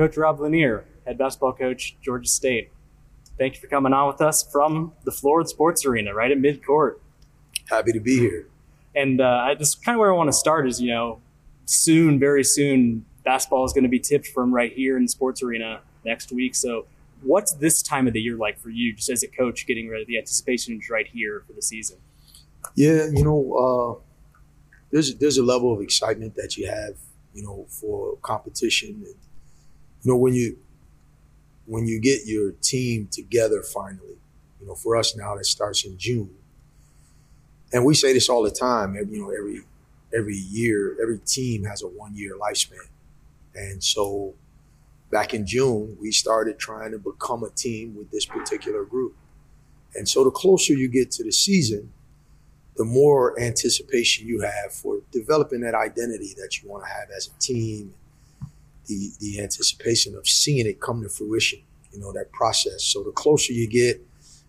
Coach Rob Lanier, head basketball coach, Georgia State. Thank you for coming on with us from the Florida Sports Arena, right at midcourt. Happy to be here. And just kind of where I want to start is, soon, very soon, basketball is going to be tipped from right here in the sports arena next week. So what's this time of the year like for you, just as a coach, getting ready? The anticipation is right here for the season. Yeah, there's a level of excitement that you have, for competition. And, when you get your team together finally, for us now that starts in June. And we say this all the time, every year, every team has a 1-year lifespan. And so back in June, we started trying to become a team with this particular group. And so the closer you get to the season, the more anticipation you have for developing that identity that you want to have as a team, the anticipation of seeing it come to fruition, that process. So the closer you get,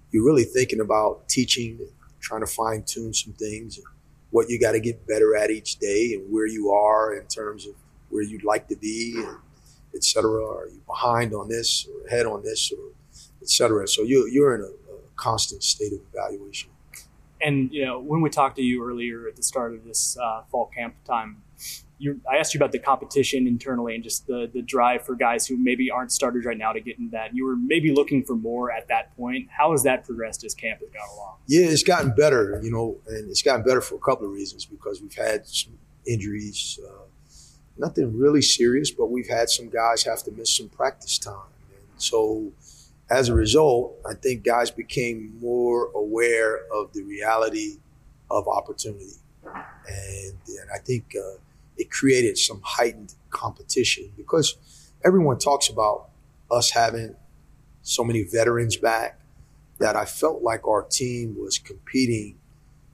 you're really thinking about teaching, trying to fine tune some things, what you got to get better at each day and where you are in terms of where you'd like to be, and et cetera. Are you behind on this or ahead on this, or et cetera? So you're in a constant state of evaluation. And, when we talked to you earlier at the start of this fall camp time, I asked you about the competition internally and just the drive for guys who maybe aren't starters right now to get in that. You were maybe looking for more at that point. How has that progressed as camp has gone along? Yeah, it's gotten better, and it's gotten better for a couple of reasons, because we've had some injuries, nothing really serious, but we've had some guys have to miss some practice time. And so as a result, I think guys became more aware of the reality of opportunity. And I think it created some heightened competition, because everyone talks about us having so many veterans back that I felt like our team was competing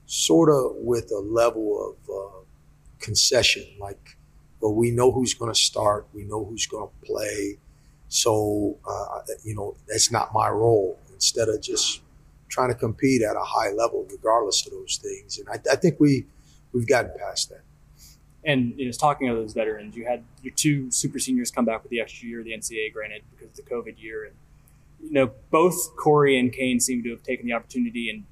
sort of with a level of concession. Like, well, we know who's going to start. We know who's going to play. So, that's not my role, instead of just trying to compete at a high level regardless of those things. And I think we've gotten past that. And talking of those veterans, you had your 2 super seniors come back with the extra year of the NCAA, granted, because of the COVID year. And, both Corey and Kane seem to have taken the opportunity and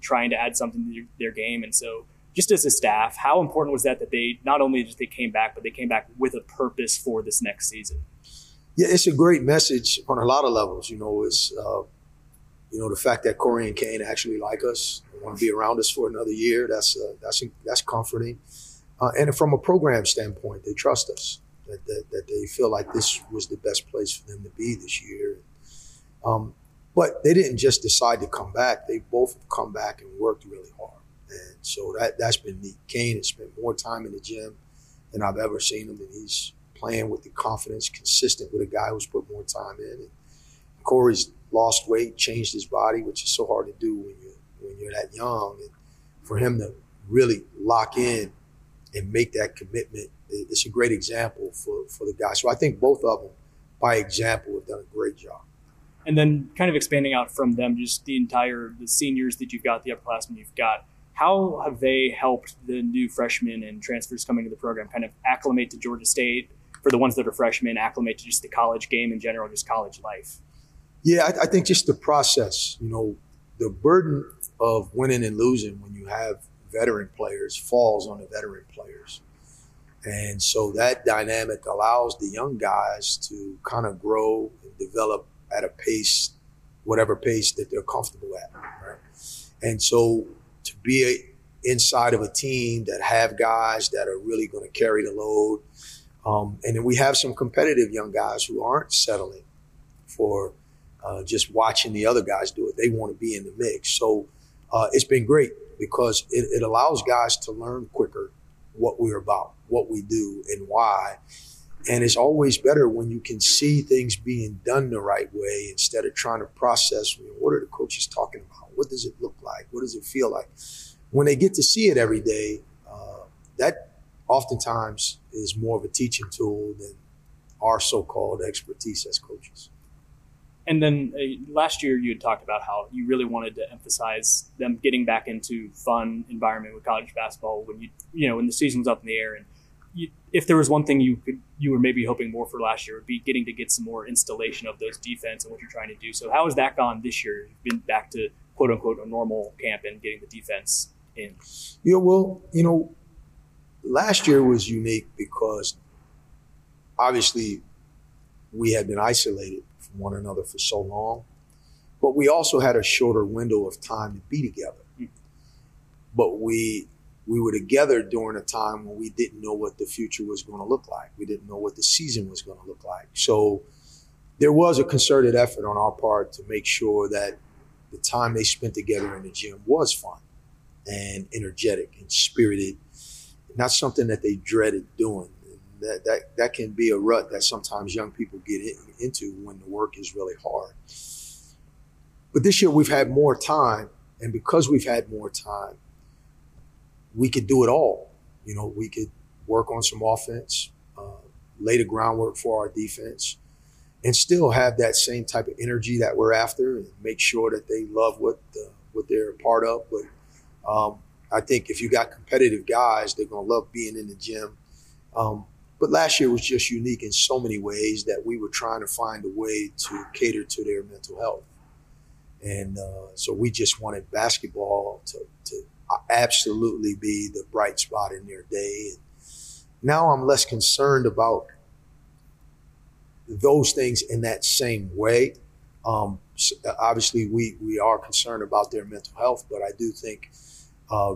trying to add something to their game. And so just as a staff, how important was that they not only just they came back, but they came back with a purpose for this next season? Yeah, it's a great message on a lot of levels. It's the fact that Corey and Kane actually like us and want to be around us for another year. That's comforting, and from a program standpoint, they trust us. That they feel like this was the best place for them to be this year. But they didn't just decide to come back; they both have come back and worked really hard, and so that's been neat. Kane has spent more time in the gym than I've ever seen him, and he's playing with the confidence consistent with a guy who's put more time in. And Corey's lost weight, changed his body, which is so hard to do when you're that young. And for him to really lock in and make that commitment, it's a great example for the guys. So I think both of them, by example, have done a great job. And then kind of expanding out from them, just the seniors that you've got, the upperclassmen you've got, how have they helped the new freshmen and transfers coming to the program kind of acclimate to Georgia State? For the ones that are freshmen, acclimate to just the college game in general, just college life? Yeah, I think just the process, the burden of winning and losing when you have veteran players falls on the veteran players. And so that dynamic allows the young guys to kind of grow and develop at a pace, whatever pace that they're comfortable at, right? And so to be inside of a team that have guys that are really going to carry the load, and then we have some competitive young guys who aren't settling for just watching the other guys do it. They want to be in the mix. So it's been great, because it allows guys to learn quicker what we're about, what we do, and why. And it's always better when you can see things being done the right way instead of trying to process, what are the coaches talking about? What does it look like? What does it feel like? When they get to see it every day, that oftentimes is more of a teaching tool than our so-called expertise as coaches. And then last year you had talked about how you really wanted to emphasize them getting back into fun environment with college basketball when the season was up in the air. And if there was one thing you were maybe hoping more for last year, would be getting to get some more installation of those defense and what you're trying to do. So how has that gone this year? You've been back to quote unquote a normal camp and getting the defense in. Yeah, well, last year was unique because obviously we had been isolated from one another for so long, but we also had a shorter window of time to be together. Mm-hmm. But we were together during a time when we didn't know what the future was going to look like. We didn't know what the season was going to look like. So there was a concerted effort on our part to make sure that the time they spent together in the gym was fun and energetic and spirited, not something that they dreaded doing. That can be a rut that sometimes young people get into when the work is really hard. But this year we've had more time, and because we've had more time, we could do it all. We could work on some offense, lay the groundwork for our defense, and still have that same type of energy that we're after and make sure that they love what they're a part of. But I think if you got competitive guys, they're going to love being in the gym. But last year was just unique in so many ways that we were trying to find a way to cater to their mental health. And so we just wanted basketball to absolutely be the bright spot in their day. And now I'm less concerned about those things in that same way. Obviously, we are concerned about their mental health, but I do think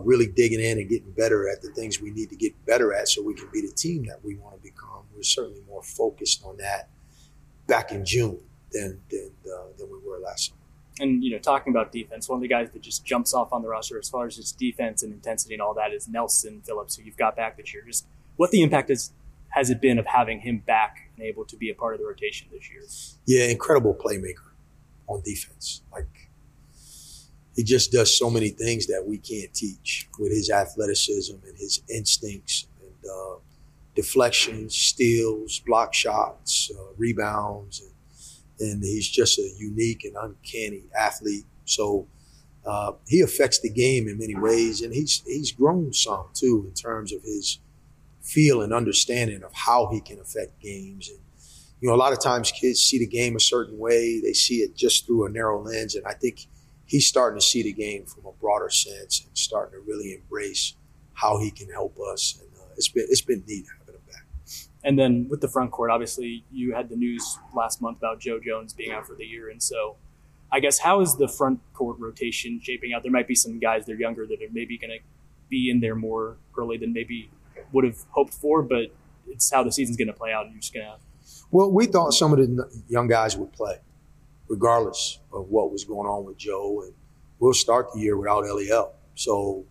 really digging in and getting better at the things we need to get better at so we can be the team that we want to become. We're certainly more focused on that back in June than we were last summer. And, talking about defense, one of the guys that just jumps off on the roster as far as his defense and intensity and all that is Nelson Phillips, who you've got back this year. Just what the impact has it been of having him back and able to be a part of the rotation this year? Yeah, incredible playmaker on defense. Like, he just does so many things that we can't teach with his athleticism and his instincts and deflections, steals, block shots, rebounds, and he's just a unique and uncanny athlete. So he affects the game in many ways, and he's grown some too in terms of his feel and understanding of how he can affect games. And a lot of times kids see the game a certain way; they see it just through a narrow lens. And I think he's starting to see the game from a broader sense and starting to really embrace how he can help us. And it's been neat. And then with the front court, obviously you had the news last month about Joe Jones being out for the year. And so I guess how is the front court rotation shaping out? There might be some guys that are younger that are maybe going to be in there more early than maybe would have hoped for, but it's how the season's going to play out and you're just going to. Well, we thought some of the young guys would play regardless of what was going on with Joe. And we'll start the year without Eliel. So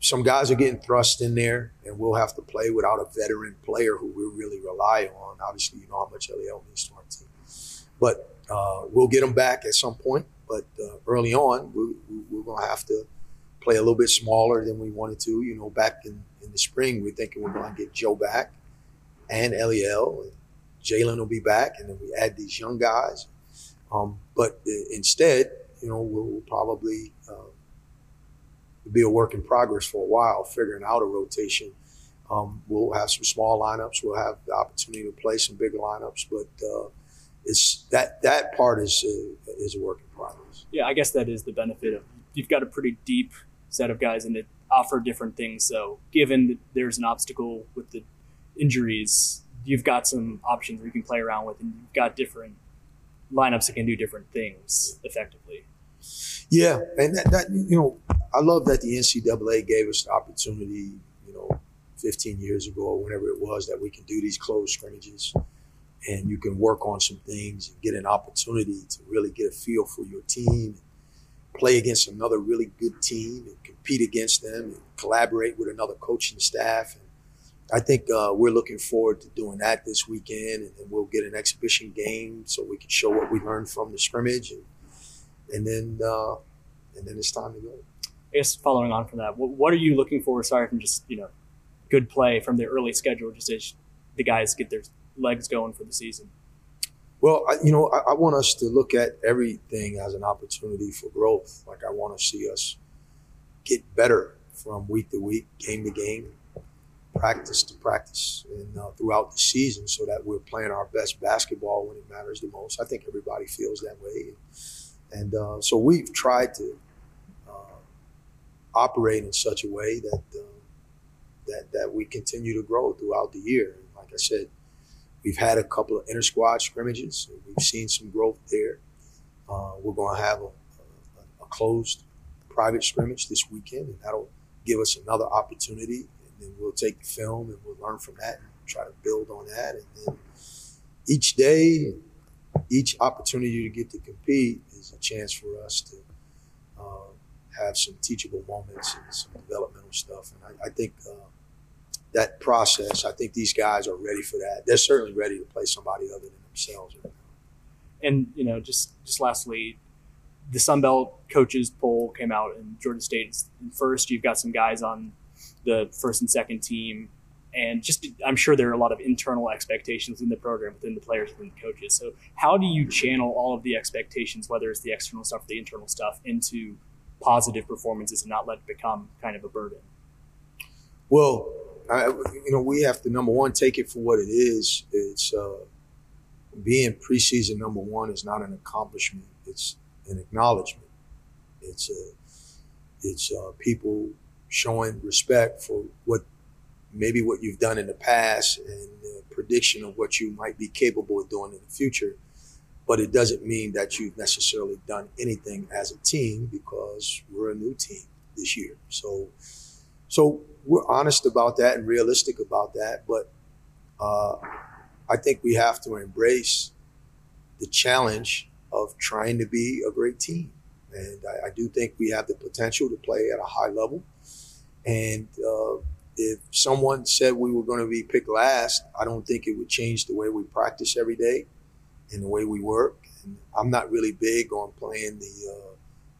some guys are getting thrust in there, and we'll have to play without a veteran player who we really rely on. Obviously, you know how much Eliel means to our team. But we'll get them back at some point. But early on, we're going to have to play a little bit smaller than we wanted to. Back in the spring, we're thinking we're going to get Joe back and Eliel, and Jalen will be back, and then we add these young guys. But instead, we'll probably be a work in progress for a while, figuring out a rotation. We'll have some small lineups. We'll have the opportunity to play some bigger lineups, but it's that part is a work in progress. Yeah, I guess that is the benefit of you've got a pretty deep set of guys and it offer different things. So given that there's an obstacle with the injuries, you've got some options you can play around with, and you've got different lineups that can do different things effectively. Yeah, and I love that the NCAA gave us the opportunity, 15 years ago or whenever it was, that we can do these closed scrimmages and you can work on some things and get an opportunity to really get a feel for your team, play against another really good team and compete against them and collaborate with another coaching staff. And I think we're looking forward to doing that this weekend, and we'll get an exhibition game so we can show what we learned from the scrimmage. And then it's time to go. I guess following on from that, what are you looking for aside from just, good play from the early schedule, just as the guys get their legs going for the season? Well, I want us to look at everything as an opportunity for growth. Like, I want to see us get better from week to week, game to game, practice to practice, and throughout the season, so that we're playing our best basketball when it matters the most. I think everybody feels that way. And so we've tried to operate in such a way that that we continue to grow throughout the year. And like I said, we've had a couple of inter-squad scrimmages. And we've seen some growth there. We're going to have a closed private scrimmage this weekend, and that'll give us another opportunity. And then we'll take the film and we'll learn from that and try to build on that. And then each day, each opportunity to get to compete is a chance for us to have some teachable moments and some developmental stuff. And I think that process, I think these guys are ready for that. They're certainly ready to play somebody other than themselves right now. And, you know, just lastly, the Sunbelt coaches poll came out and Georgia State is in first. You've got some guys on the first and second team. And just, I'm sure there are a lot of internal expectations in the program, within the players, within the coaches. So how do you channel all of the expectations, whether it's the external stuff or the internal stuff, into positive performances and not let it become kind of a burden? Well, we have to, number one, take it for what it is. It's being preseason number one is not an accomplishment. It's an acknowledgement. It's people showing respect for what you've done in the past and the prediction of what you might be capable of doing in the future. But it doesn't mean that you've necessarily done anything as a team, because we're a new team this year. So we're honest about that and realistic about that. But I think we have to embrace the challenge of trying to be a great team. And I do think we have the potential to play at a high level. And if someone said we were going to be picked last, I don't think it would change the way we practice every day and the way we work. And I'm not really big on playing the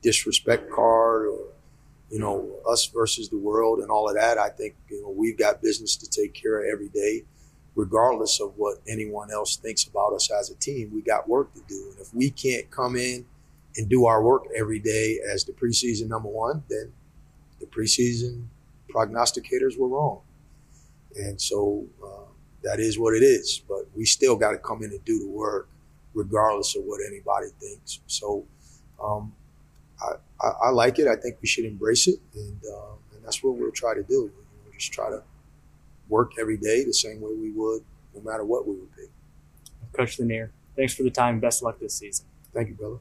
disrespect card or, us versus the world and all of that. I think, we've got business to take care of every day, regardless of what anyone else thinks about us as a team. We got work to do. And if we can't come in and do our work every day as the preseason number one, then the preseason prognosticators were wrong. And so that is what it is, but we still got to come in and do the work regardless of what anybody thinks. So I like it. I think we should embrace it, and that's what we'll try to do. We'll just try to work every day the same way we would no matter what we would be. Coach Lanier, thanks for the time. Best of luck this season. Thank you, brother.